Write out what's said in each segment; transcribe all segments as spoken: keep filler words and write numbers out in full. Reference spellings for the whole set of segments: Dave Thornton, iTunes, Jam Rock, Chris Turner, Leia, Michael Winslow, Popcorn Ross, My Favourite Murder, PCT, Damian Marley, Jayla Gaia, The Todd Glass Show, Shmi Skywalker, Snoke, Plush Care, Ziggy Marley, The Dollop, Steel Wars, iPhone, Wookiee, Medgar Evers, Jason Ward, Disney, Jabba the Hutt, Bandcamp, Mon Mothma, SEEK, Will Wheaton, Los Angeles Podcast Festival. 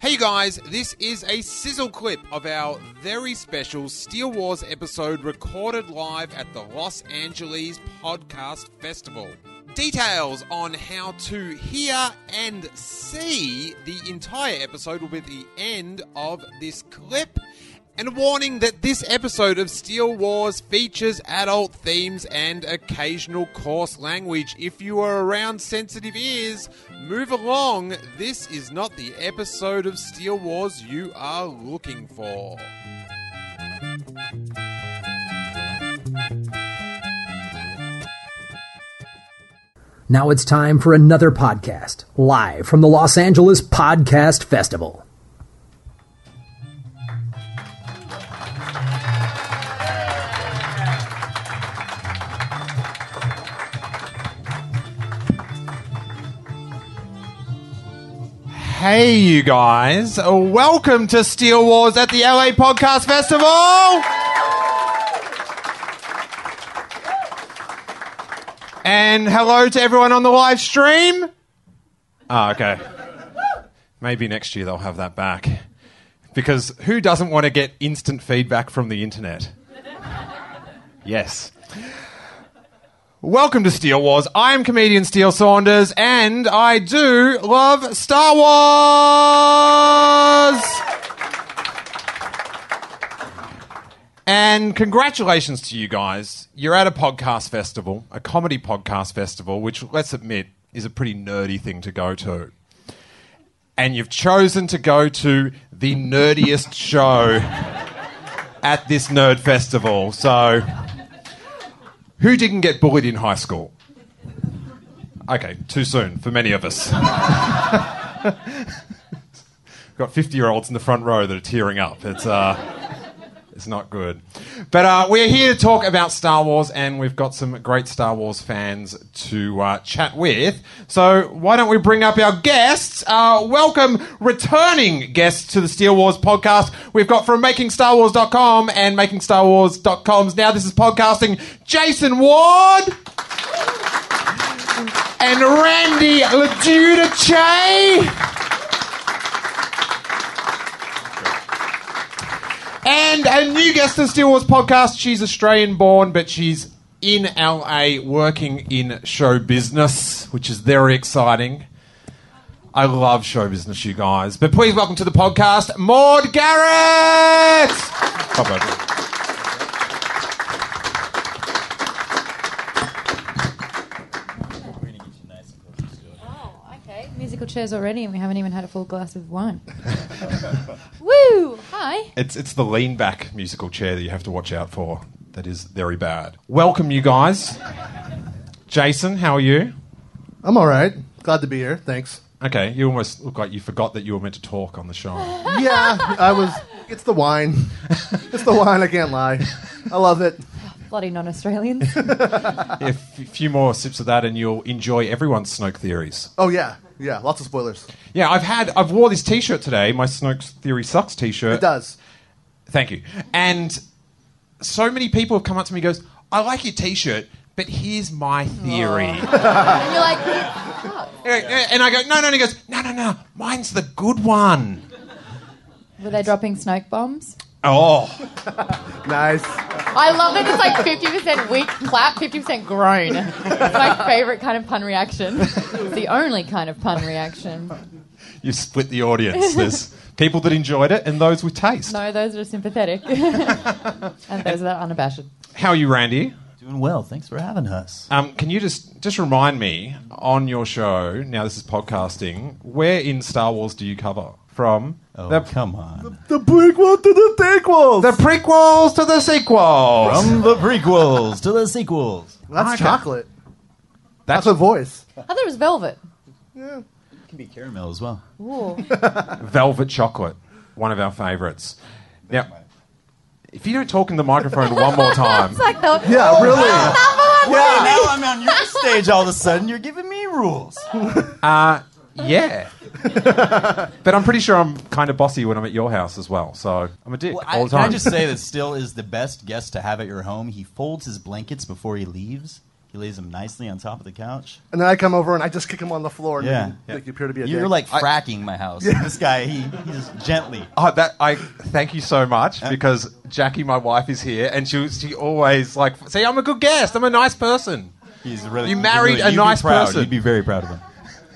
Hey guys, this is a sizzle clip of our very special Steel Wars episode recorded live at the Los Angeles Podcast Festival. Details on how to hear and see the entire episode will be at the end of this clip. And a warning that this episode of Steel Wars features adult themes and occasional coarse language. If you are around sensitive ears, move along. This is not the episode of Steel Wars you are looking for. Now it's time for another podcast, live from the Los Angeles Podcast Festival. Hey, you guys. Welcome to Steel Wars at the L A Podcast Festival. And hello to everyone on the live stream. Oh, okay. Maybe next year they'll have that back. Because who doesn't want to get instant feedback from the internet? Yes. Welcome to Steel Wars. I am comedian Steel Saunders, and I do love Star Wars! And congratulations to you guys. You're at a podcast festival, a comedy podcast festival, which, let's admit, is a pretty nerdy thing to go to. And you've chosen to go to the nerdiest show at this nerd festival, so... Who didn't get bullied in high school? Okay, too soon for many of us. We've got fifty-year-olds in the front row that are tearing up. It's uh, it's not good. But uh, we're here to talk about Star Wars, and we've got some great Star Wars fans to uh, chat with. So why don't we bring up our guests? Uh, welcome returning guests to the Steel Wars podcast. We've got from Making Star Wars dot com and Making Star Wars dot com's Now This Is Podcasting, Jason Ward and Randy Leducce. And a new guest to the Steel Wars podcast. She's Australian-born, but she's in L A working in show business, which is very exciting. I love show business, you guys. But please welcome to the podcast, Maude Garrett! Pop over. Oh, okay. Musical chairs already, and we haven't even had a full glass of wine. Woo! Hi. It's it's the lean-back musical chair that you have to watch out for. That is very bad. Welcome, you guys. Jason, how are you? I'm all right. Glad to be here. Thanks. Okay, you almost look like you forgot that you were meant to talk on the show. Yeah, I was. It's the wine. It's the wine, I can't lie. I love it. Bloody non-Australians. Yeah, a few more sips of that and you'll enjoy everyone's Snoke theories. Oh, yeah. Yeah, lots of spoilers. Yeah, I've had... I've wore this T-shirt today, my Snoke Theory Sucks T-shirt. It does. Thank you. And so many people have come up to me and goes, I like your T-shirt, but here's my theory. Oh. And you're like, oh. And I go, no, no, and he goes, no, no, no, mine's the good one. Were they dropping Snoke bombs? Oh. Nice. I love that it's like fifty percent weak clap, fifty percent groan. It's my favourite kind of pun reaction. It's the only kind of pun reaction. You split the audience. There's people that enjoyed it and those with taste. No, those are sympathetic. And those that are unabashed. How are you, Randy? Doing well. Thanks for having us. Um, can you just, just remind me, on your show, Now This Is Podcasting, where in Star Wars do you cover? From oh, the, come on. The, the prequel to the sequels. The prequels to the sequels. From the prequels to the sequels. That's chocolate. That's, That's a voice. I thought it was velvet. Yeah. It can be caramel as well. Ooh. Velvet chocolate, one of our favourites. Now, if you don't talk in the microphone one more time... It's like the, yeah, oh, really? Oh, well, now I'm on your stage all of a sudden. You're giving me rules. Uh, yeah. But I'm pretty sure I'm kind of bossy when I'm at your house as well, so I'm a dick well, all the time. I, can I just say that Still is the best guest to have at your home. He folds his blankets before he leaves. He lays them nicely on top of the couch. And then I come over and I just kick him on the floor. And yeah. You, yeah. Like, you appear to be a You're dick. Like fracking I, my house. Yeah. This guy, he, he just gently. Oh, that I thank you so much um, because Jackie, my wife, is here and she she always like, say, I'm a good guest. I'm a nice person. He's really You married he's really, a nice proud. person. You'd be very proud of him.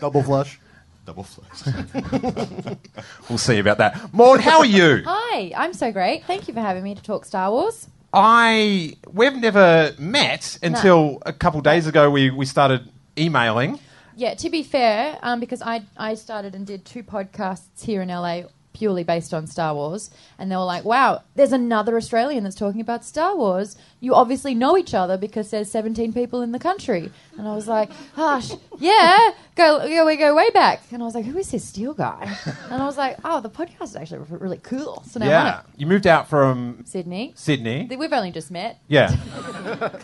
Double flush. Double flush. We'll see about that. Maude, how are you? Hi, I'm so great. Thank you for having me to talk Star Wars. I we've never met until no. a couple of days ago. We, we started emailing. Yeah, to be fair, um, because I I started and did two podcasts here in L A purely based on Star Wars, and they were like, "Wow, there's another Australian that's talking about Star Wars. You obviously know each other because there's seventeen people in the country." And I was like, "Hush, yeah, go, go, we go way back." And I was like, "Who is this Steel guy?" And I was like, "Oh, the podcast is actually really cool." So now yeah, I'm on it. You moved out from Sydney. Sydney. We've only just met. Yeah.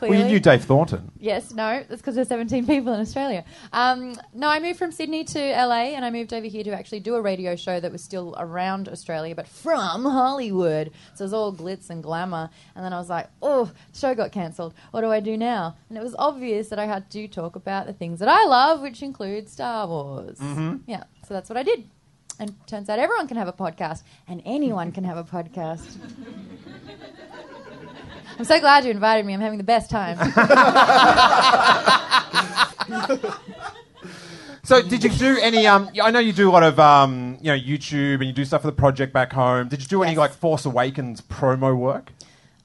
Well, you knew Dave Thornton. Yes. No, that's because there's seventeen people in Australia. Um, no, I moved from Sydney to L A, and I moved over here to actually do a radio show that was still around. Around Australia, but from Hollywood. So it was all glitz and glamour. And then I was like, oh, show got cancelled. What do I do now? And it was obvious that I had to talk about the things that I love, which include Star Wars. Mm-hmm. Yeah, so that's what I did. And turns out everyone can have a podcast, and anyone can have a podcast. I'm so glad you invited me. I'm having the best time. So did you do any, um, I know you do a lot of, um, you know, YouTube and you do stuff for the project back home. Did you do yes. any, like, Force Awakens promo work?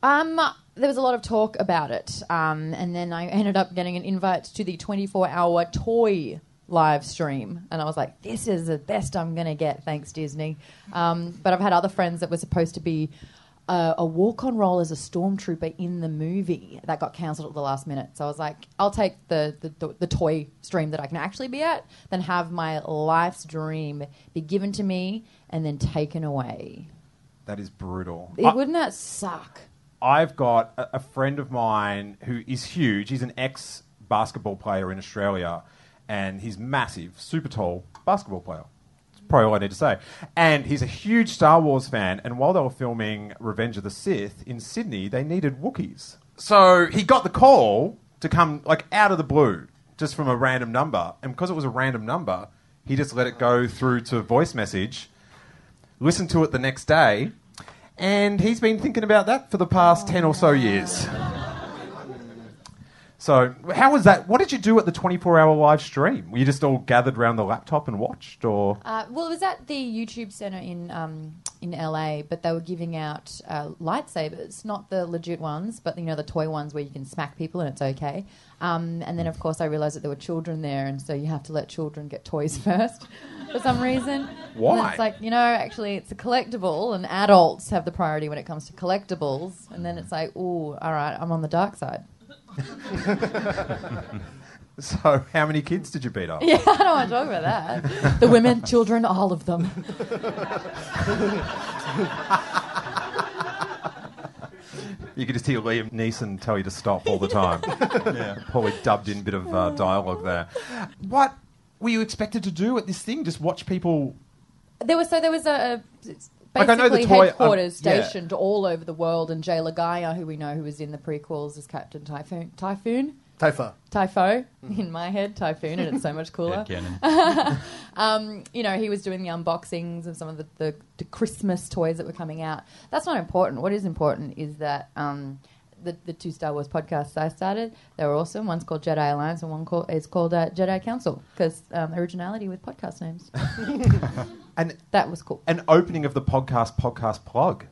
Um, there was a lot of talk about it. Um, and then I ended up getting an invite to the twenty-four hour toy live stream. And I was like, this is the best I'm going to get, thanks, Disney. Um, but I've had other friends that were supposed to be uh, a walk-on role as a stormtrooper in the movie that got cancelled at the last minute. So I was like, I'll take the, the, the, the toy stream that I can actually be at than have my life's dream be given to me and then taken away. That is brutal. It, I, wouldn't that suck? I've got a, a friend of mine who is huge. He's an ex-basketball player in Australia, and he's massive, super tall basketball player. Probably all I need to say. And he's a huge Star Wars fan, and while they were filming Revenge of the Sith in Sydney, they needed Wookiees. So he got the call to come, like, out of the blue, just from a random number. And because it was a random number, he just let it go through to voice message, listened to it the next day, and he's been thinking about that for the past oh, ten or so years. So how was that? What did you do at the twenty-four hour live stream? Were you just all gathered around the laptop and watched, or? Uh, well, it was at the YouTube Centre in um, in L A, but they were giving out uh, lightsabers, not the legit ones, but, you know, the toy ones where you can smack people and it's okay. Um, and then, of course, I realised that there were children there, and so you have to let children get toys first for some reason. Why? And it's like, you know, actually it's a collectible, and adults have the priority when it comes to collectibles. And then it's like, ooh, all right, I'm on the dark side. So how many kids did you beat up? Yeah, I don't want to talk about that. The women, children, all of them. You could just hear Liam Neeson tell you to stop all the time. Yeah, probably dubbed in a bit of uh, dialogue there. What were you expected to do at this thing? Just watch people? There was so there was a, a Basically, like I know the toy, headquarters um, yeah. stationed all over the world, and Jayla Gaia, who we know, who was in the prequels, is Captain Typhoon. Typhoon? Typho. Typho. Mm. In my head, Typhoon, and it's so much cooler. um, you know, he was doing the unboxings of some of the, the, the Christmas toys that were coming out. That's not important. What is important is that um, the, the two Star Wars podcasts I started, they were awesome. One's called Jedi Alliance, and one call, is called uh, Jedi Council, because um, originality with podcast names. And that was cool. An opening of the podcast, podcast plug.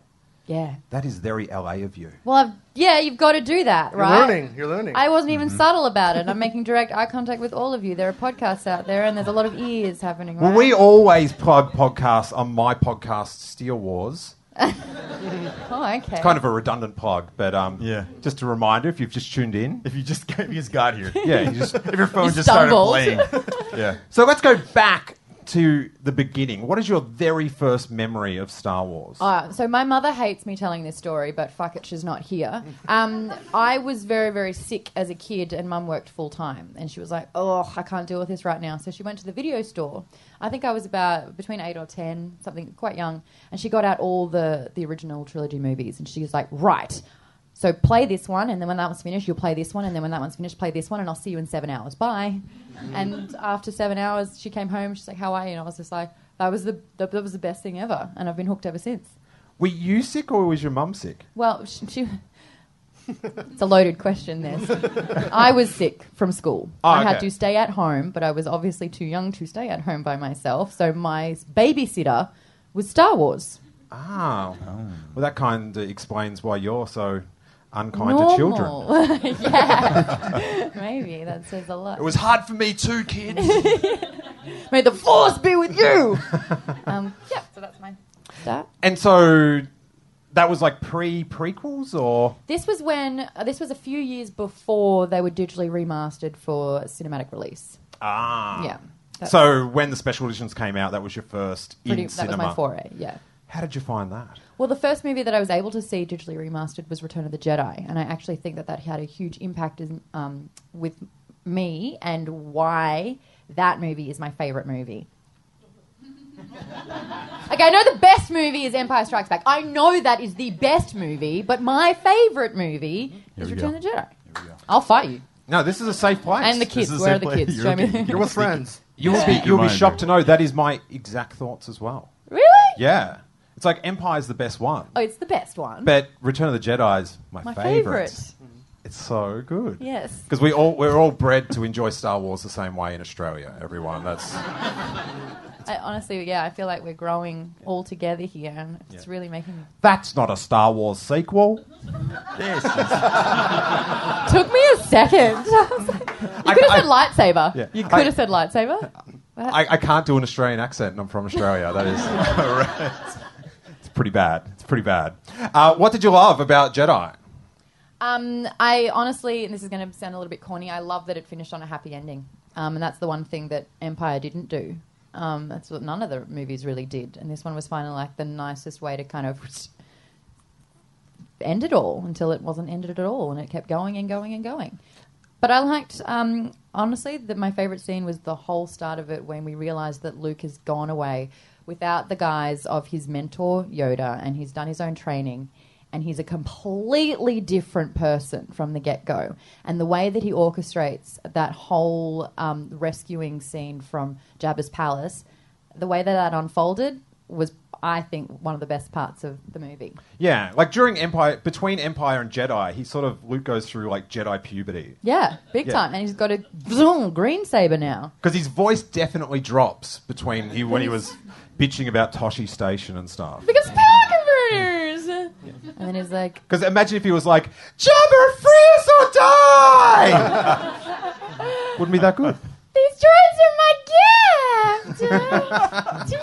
Yeah. That is very L A of you. Well, I've, yeah, you've got to do that, right? You're learning. You're learning. I wasn't even mm-hmm. subtle about it. I'm making direct eye contact with all of you. There are podcasts out there, and there's a lot of ears happening. Well, right? We always plug podcasts on my podcast, Steel Wars. Oh, okay. It's kind of a redundant plug, but um, yeah. Just a reminder, if you've just tuned in, if you just, if you just got here, yeah, you just, if your phone you just stumbled. started playing, yeah. So let's go back to the beginning. What is your very first memory of Star Wars? Uh, so my mother hates me telling this story, but fuck it, she's not here. Um, I was very, very sick as a kid, and Mum worked full time. And she was like, oh, I can't deal with this right now. So she went to the video store. I think I was about between eight or ten, something quite young. And she got out all the, the original trilogy movies. And she was like, right, so play this one, and then when that one's finished, you'll play this one, and then when that one's finished, play this one, and I'll see you in seven hours. Bye. And after seven hours, she came home. She's like, how are you? And I was just like, that was the that was the best thing ever, and I've been hooked ever since. Were you sick, or was your mum sick? Well, she... she it's a loaded question there. So I was sick from school. Oh, I okay. had to stay at home, but I was obviously too young to stay at home by myself, so my babysitter was Star Wars. Ah. Oh. Well, that kind of explains why you're so... unkind Normal. To children. Yeah. Maybe. That says a lot. It was hard for me too, kids. May the force be with you. um, yeah, so that's my start. And so that was like pre-prequels or? This was when, uh, this was a few years before they were digitally remastered for cinematic release. Ah. Yeah. So when the special editions came out, that was your first pretty, in that cinema. That was my foray, yeah. How did you find that? Well, the first movie that I was able to see digitally remastered was Return of the Jedi, and I actually think that that had a huge impact in, um, with me and why that movie is my favourite movie. Okay, I know the best movie is Empire Strikes Back. I know that is the best movie, but my favourite movie Here is Return go. Of the Jedi. Here we go. I'll fight you. No, this is a safe place. And the kids. Where are the place. Kids? You're, okay. You're with friends. You'll yeah. be, you'll be shocked to know that is my exact thoughts as well. Really? Yeah. It's like Empire's the best one. Oh, it's the best one. But Return of the Jedi's my, my favourite. favourite. It's so good. Yes. Because we all, we're all bred to enjoy Star Wars the same way in Australia, everyone. That's. I, honestly, yeah, I feel like we're growing all together here and it's yeah. really making... That's not a Star Wars sequel. Yes. Took me a second. I was like, you could have said lightsaber. Yeah. You could I, have said lightsaber. I, I can't do an Australian accent and I'm from Australia. That is... Right. Pretty bad. It's pretty bad. Uh, what did you love about Jedi? Um, I honestly, and this is going to sound a little bit corny, I love that it finished on a happy ending. Um, and that's the one thing that Empire didn't do. Um, that's what none of the movies really did. And this one was finally like the nicest way to kind of end it all until it wasn't ended at all. And it kept going and going and going. But I liked, um, honestly, that my favourite scene was the whole start of it when we realised that Luke has gone away without the guise of his mentor, Yoda, and he's done his own training, and he's a completely different person from the get-go. And the way that he orchestrates that whole um, rescuing scene from Jabba's palace, the way that that unfolded was, I think, one of the best parts of the movie. Yeah, like during Empire, between Empire and Jedi, he sort of, Luke goes through like Jedi puberty. Yeah, big yeah. time. And he's got a vroom, green saber now. Because his voice definitely drops between he, when he was bitching about Toshi Station and stuff. Because power converters! Yeah. And then he's like... Because imagine if he was like, Jabba, free us or die! Wouldn't be that good. These droids are my gift! To you!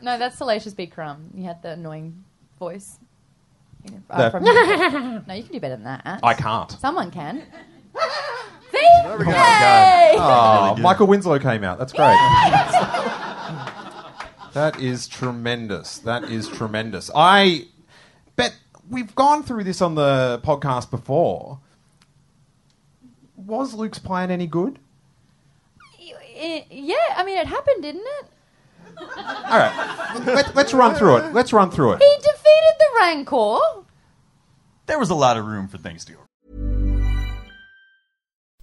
No, that's Salacious B. Crumb. You had the annoying voice. You know, uh, from no, you can do better than that. I can't. Someone can. See? There we go. Yay! Oh, Michael Winslow came out. That's great. That is tremendous. That is tremendous. I bet we've gone through this on the podcast before. Was Luke's plan any good? Yeah, I mean, it happened, didn't it? All right, let's, let's run through it. Let's run through it. He defeated the Rancor. There was a lot of room for things to go.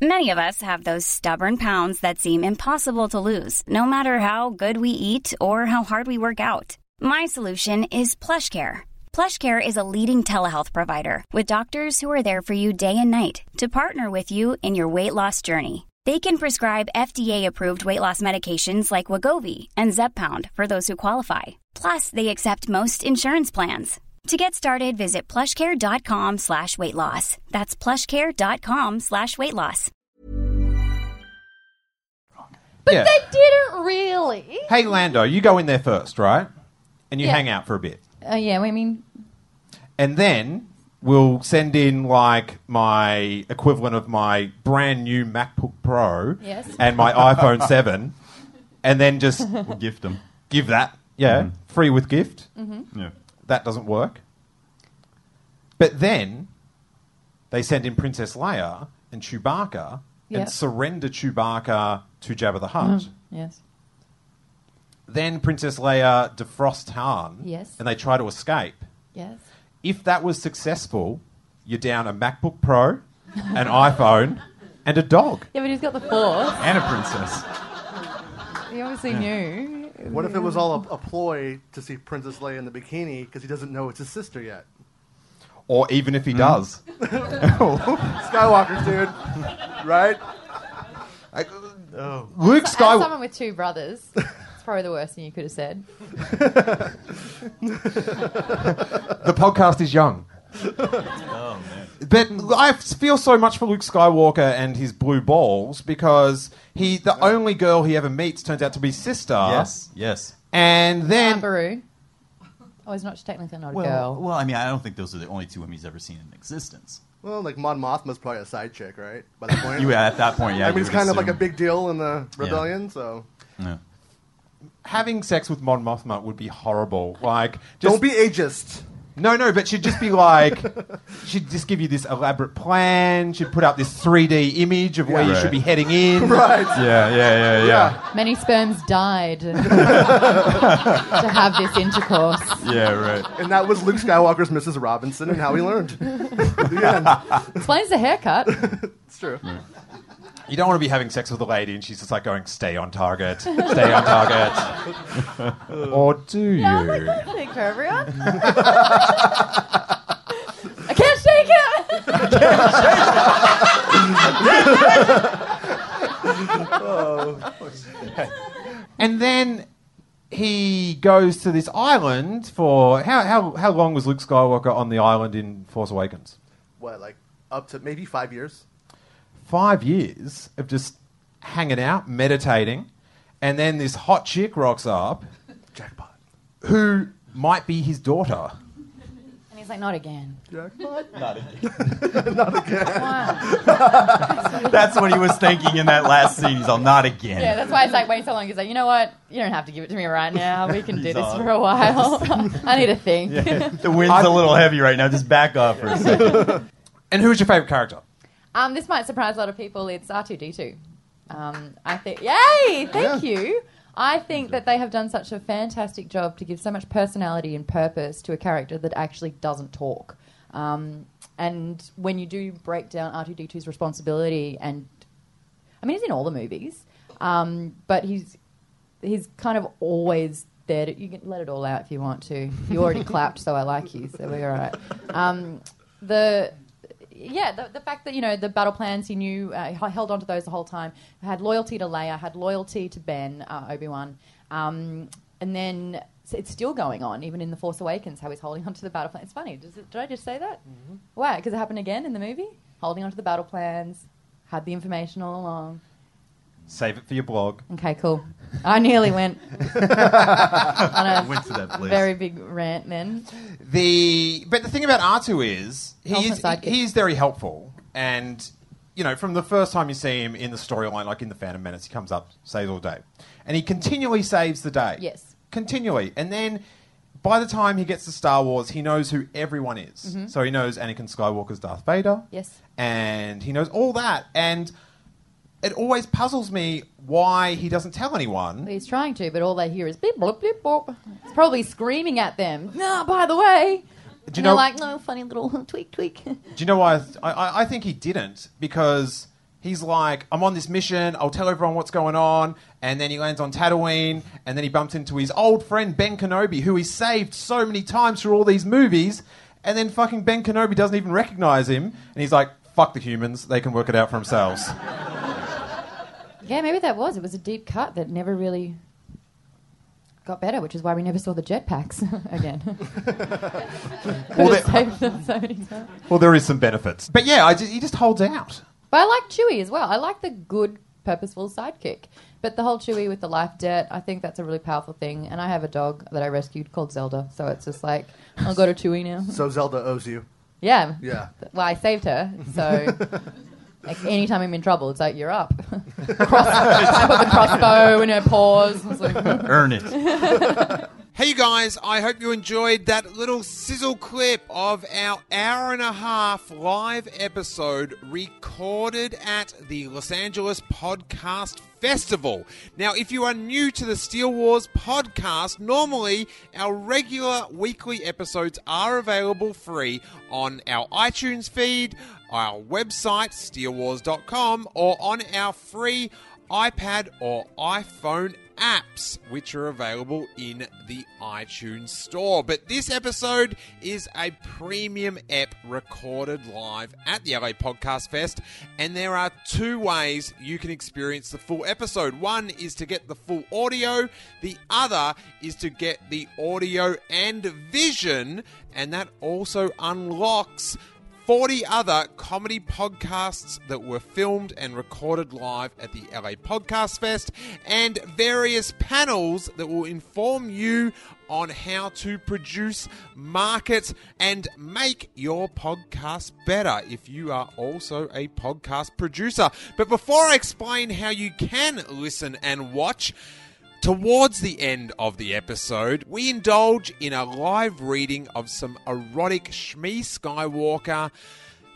Many of us have those stubborn pounds that seem impossible to lose, no matter how good we eat or how hard we work out. My solution is Plush Care. Plush Care is a leading telehealth provider with doctors who are there for you day and night to partner with you in your weight loss journey. They can prescribe F D A-approved weight loss medications like Wegovy and Zepbound for those who qualify. Plus, they accept most insurance plans. To get started, visit plushcare.com slash weight loss. That's plushcare.com slash weight loss. But yeah. They didn't really. Hey, Lando, you go in there first, right? And you yeah. hang out for a bit. Uh, yeah, I mean... And then... We'll send in, like, my equivalent of my brand new MacBook Pro yes. and my iPhone seven and then just we'll gift them. Give that. Yeah. Mm-hmm. Free with gift. Mm-hmm. Yeah. That doesn't work. But then they send in Princess Leia and Chewbacca yep. and surrender Chewbacca to Jabba the Hutt. Mm. Yes. Then Princess Leia defrosts Han. Yes. And they try to escape. Yes. If that was successful, you're down a MacBook Pro, an iPhone, and a dog. Yeah, but he's got the Force. And a princess. He obviously yeah. knew. What if it was all a, a ploy to see Princess Leia in the bikini because he doesn't know it's his sister yet? Or even if he mm. does. Skywalker, dude. Right? I, oh. Luke Skywalker. As someone with two brothers, it's probably the worst thing you could have said. The podcast is young. Oh, man. But I feel so much for Luke Skywalker and his blue balls because he, the only girl he ever meets turns out to be sister. Yes, yes. And then... Baru. Oh, he's not technically not a well, girl. Well, I mean, I don't think those are the only two women he's ever seen in existence. Well, like Mon Mothma's probably a side chick, right? By that point. Yeah, at that point, yeah. I mean, it's kind assume. of like a big deal in the rebellion, yeah. so... Yeah. Having sex with Mon Mothma would be horrible. Like, just... Don't be ageist. No, no, but she'd just be like, she'd just give you this elaborate plan. She'd put up this three D image of yeah, where right. you should be heading in. Right. Yeah, yeah, yeah, yeah. yeah. Many sperms died to have this intercourse. Yeah, right. And that was Luke Skywalker's Missus Robinson and how he learned. The end. Explains the haircut. It's true. Yeah. You don't want to be having sex with a lady and she's just like going, stay on target, stay on target. Or do you? Yeah, like, that's big for everyone. I can't shake it! I can't shake it! And then he goes to this island for... How, how, how long was Luke Skywalker on the island in Force Awakens? What, like up to maybe five years? Five years of just hanging out, meditating, and then this hot chick rocks up, jackpot, who might be his daughter. And he's like, not again. Jackpot? Not again. Not again. Wow. That's what he was thinking in that last scene. He's all, not again. Yeah, that's why it's like, wait so long. He's like, you know what? You don't have to give it to me right now. We can do this on. for a while. I need to think. Yeah. The wind's I'm... a little heavy right now. Just back off for a second. And who's your favourite character? Um, this might surprise a lot of people. It's R two D two. Um, I think... Yay! Thank yeah. you. I think that they have done such a fantastic job to give so much personality and purpose to a character that actually doesn't talk. Um, and when you do break down R two D two's responsibility and... I mean, he's in all the movies, um, but he's he's kind of always there. To, you can let it all out if you want to. You already clapped, so I like you, so we're all right. Um, the... Yeah, the, the fact that, you know, the battle plans, he knew, uh, held on to those the whole time, had loyalty to Leia, had loyalty to Ben, uh, Obi-Wan, um, and then so it's still going on, even in The Force Awakens, how he's holding on to the battle plans. It's funny, does it, did I just say that? Mm-hmm. Why? Because it happened again in the movie? Holding on to the battle plans, had the information all along. Save it for your blog. Okay, cool. I nearly went on a went to that place. Very big rant then. The but the thing about R two is he is he is very helpful, and you know from the first time you see him in the storyline, like in The Phantom Menace, he comes up, saves all day, and he continually saves the day. Yes, continually, and then by the time he gets to Star Wars, he knows who everyone is. Mm-hmm. So he knows Anakin Skywalker's Darth Vader. Yes, and he knows all that and. It always puzzles me why he doesn't tell anyone. He's trying to, but all they hear is beep, bloop, beep, boop. He's probably screaming at them. No, by the way. Do you and know, they're like, no, funny little tweak, tweak. Do you know why? I, th- I, I think he didn't because he's like, I'm on this mission. I'll tell everyone what's going on. And then he lands on Tatooine. And then he bumps into his old friend, Ben Kenobi, who he saved so many times through all these movies. And then fucking Ben Kenobi doesn't even recognize him. And he's like, fuck the humans. They can work it out for themselves. Yeah, maybe that was. It was a deep cut that never really got better, which is why we never saw the jetpacks again. well, there, saved them so many times. Well, there is some benefits. But yeah, I just, he just holds out. But I like Chewie as well. I like the good, purposeful sidekick. But the whole Chewie with the life debt, I think that's a really powerful thing. And I have a dog that I rescued called Zelda, so it's just like, I'll go to Chewie now. So Zelda owes you. Yeah. Yeah. Well, I saved her, so... Like, anytime I'm in trouble, it's like, you're up. Cross, I put the crossbow in her paws. I was like, earn it. Hey, you guys, I hope you enjoyed that little sizzle clip of our hour and a half live episode recorded at the Los Angeles Podcast Festival. Now, if you are new to the Steel Wars podcast, normally our regular weekly episodes are available free on our iTunes feed, our website, steel wars dot com, or on our free iPad or iPhone apps, which are available in the iTunes store. But this episode is a premium ep recorded live at the L A Podcast Fest, and there are two ways you can experience the full episode. One is to get the full audio, the other is to get the audio and vision, and that also unlocks forty other comedy podcasts that were filmed and recorded live at the L A Podcast Fest, and various panels that will inform you on how to produce, market, and make your podcast better if you are also a podcast producer. But before I explain how you can listen and watch, towards the end of the episode, we indulge in a live reading of some erotic Shmi Skywalker,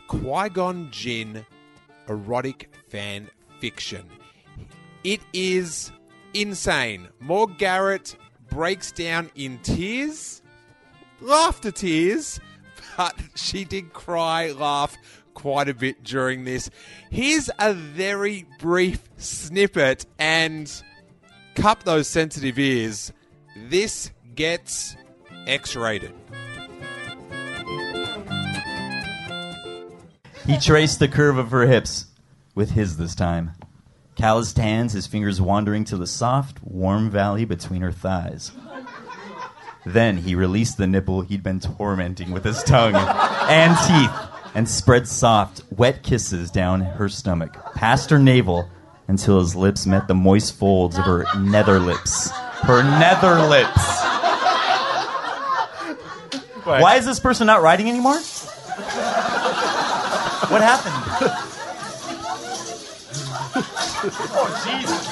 Qui-Gon Jinn erotic fan fiction. It is insane. Maude Garrett breaks down in tears, laughter tears, but she did cry, laugh quite a bit during this. Here's a very brief snippet, and cup those sensitive ears. This gets X-rated. He traced the curve of her hips with his this time. Calloused hands, his fingers wandering to the soft, warm valley between her thighs. Then he released the nipple he'd been tormenting with his tongue and teeth and spread soft, wet kisses down her stomach, past her navel, until his lips met the moist folds of her nether lips. Her nether lips. But why is this person not writing anymore? What happened? Oh, Jesus,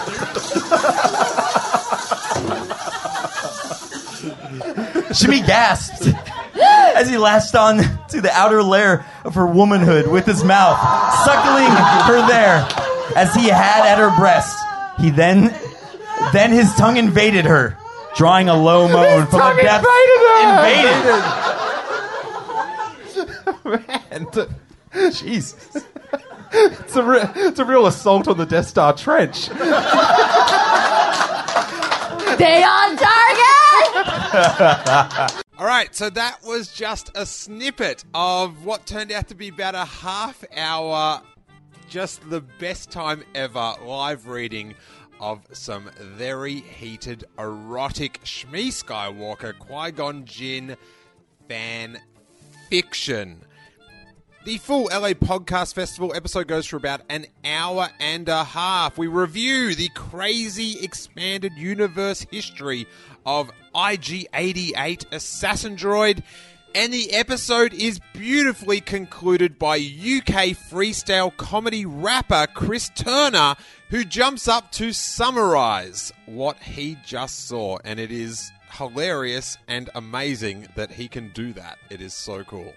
dude. Shmi gasped as he latched on to the outer layer of her womanhood with his mouth, suckling her there as he had at her breast. He then, then his tongue invaded her, drawing a low moan his from the depth. Invaded. invaded. Man, Jesus, it's a re- it's a real assault on the Death Star trench. Stay on target. All right, so that was just a snippet of what turned out to be about a half hour. Just the best time ever live reading of some very heated, erotic Shmi Skywalker, Qui-Gon Jinn fan fiction. The full L A Podcast Festival episode goes for about an hour and a half. We review the crazy expanded universe history of I G eighty-eight Assassin Droid, and the episode is beautifully concluded by U K freestyle comedy rapper Chris Turner, who jumps up to summarise what he just saw. And it is hilarious and amazing that he can do that. It is so cool.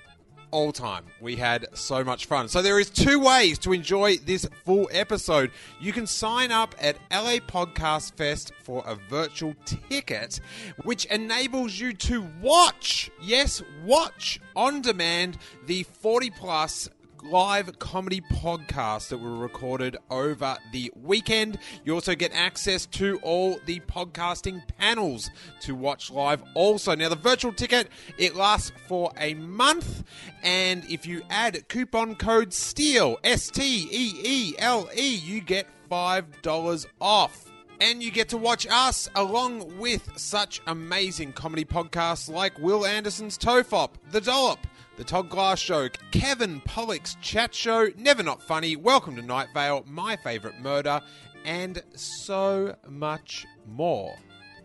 All time. We had so much fun. So there is two ways to enjoy this full episode. You can sign up at L A Podcast Fest for a virtual ticket, which enables you to watch, yes, watch on demand the forty plus live comedy podcasts that were recorded over the weekend. You also get access to all the podcasting panels to watch live also. Now, the virtual ticket, it lasts for a month, and if you add coupon code STEEL, S T E E L E, you get five dollars off. And you get to watch us along with such amazing comedy podcasts like Will Anderson's Tofop, The Dollop, The Todd Glass Show, Kevin Pollak's Chat Show, Never Not Funny, Welcome to Night Vale, My Favourite Murder, and so much more.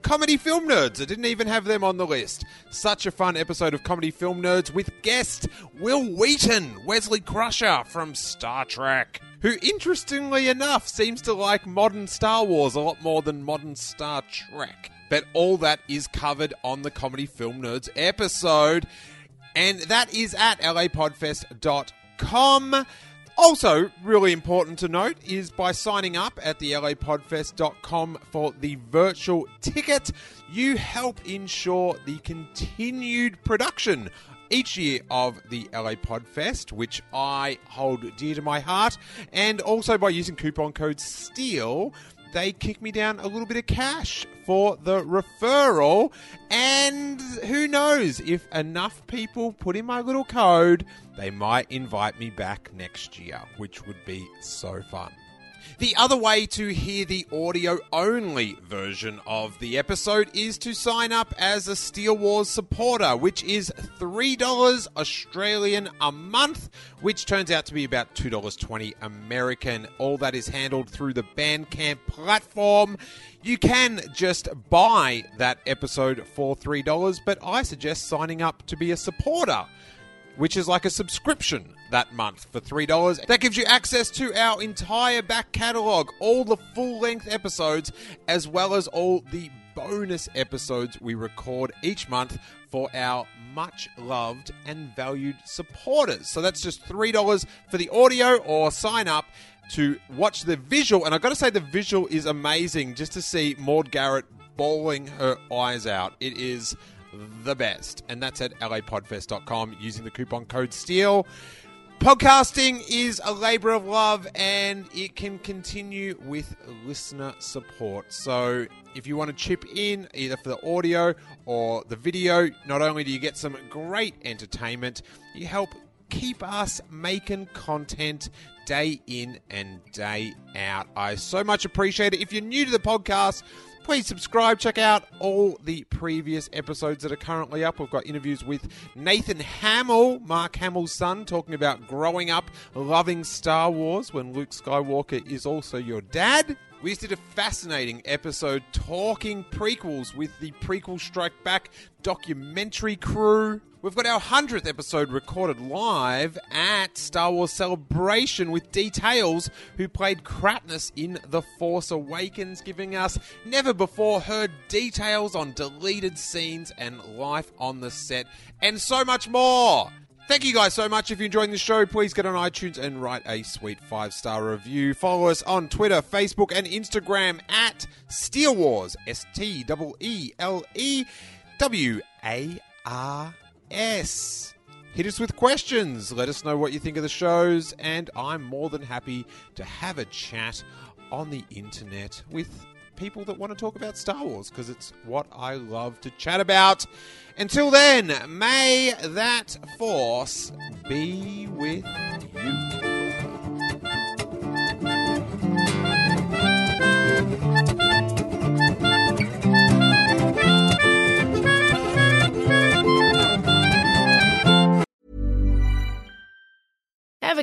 Comedy Film Nerds, I didn't even have them on the list. Such a fun episode of Comedy Film Nerds with guest Will Wheaton, Wesley Crusher from Star Trek, who, interestingly enough, seems to like modern Star Wars a lot more than modern Star Trek. But all that is covered on the Comedy Film Nerds episode, and that is at l a podfest dot com. Also, really important to note is by signing up at the l a podfest dot com for the virtual ticket, you help ensure the continued production each year of the L A Podfest, which I hold dear to my heart. And also by using coupon code STEAL, they kick me down a little bit of cash for the referral. And who knows, if enough people put in my little code, they might invite me back next year, which would be so fun. The other way to hear the audio-only version of the episode is to sign up as a Steel Wars supporter, which is three dollars Australian a month, which turns out to be about two dollars and twenty cents American. All that is handled through the Bandcamp platform. You can just buy that episode for three dollars, but I suggest signing up to be a supporter, which is like a subscription that month for three dollars. That gives you access to our entire back catalogue, all the full-length episodes, as well as all the bonus episodes we record each month for our much-loved and valued supporters. So that's just three dollars for the audio, or sign up to watch the visual. And I've got to say the visual is amazing, just to see Maude Garrett bawling her eyes out. It is the best. And that's at l a podfest dot com using the coupon code STEAL. Podcasting is a labor of love, and it can continue with listener support. So if you want to chip in either for the audio or the video, not only do you get some great entertainment, you help keep us making content day in and day out. I so much appreciate it. If you're new to the podcast, please subscribe, check out all the previous episodes that are currently up. We've got interviews with Nathan Hamill, Mark Hamill's son, talking about growing up loving Star Wars when Luke Skywalker is also your dad. We just did a fascinating episode talking prequels with the Prequel Strike Back documentary crew. We've got our hundredth episode recorded live at Star Wars Celebration with D-Tails, who played Kratnus in The Force Awakens, giving us never-before-heard details on deleted scenes and life on the set, and so much more. Thank you guys so much. If you're enjoying the show, please get on iTunes and write a sweet five-star review. Follow us on Twitter, Facebook, and Instagram at Steel Wars, S T E E L E W A R S. Hit us with questions. Let us know what you think of the shows, and I'm more than happy to have a chat on the internet with people that want to talk about Star Wars, because it's what I love to chat about. Until then, may that force be with you. Ever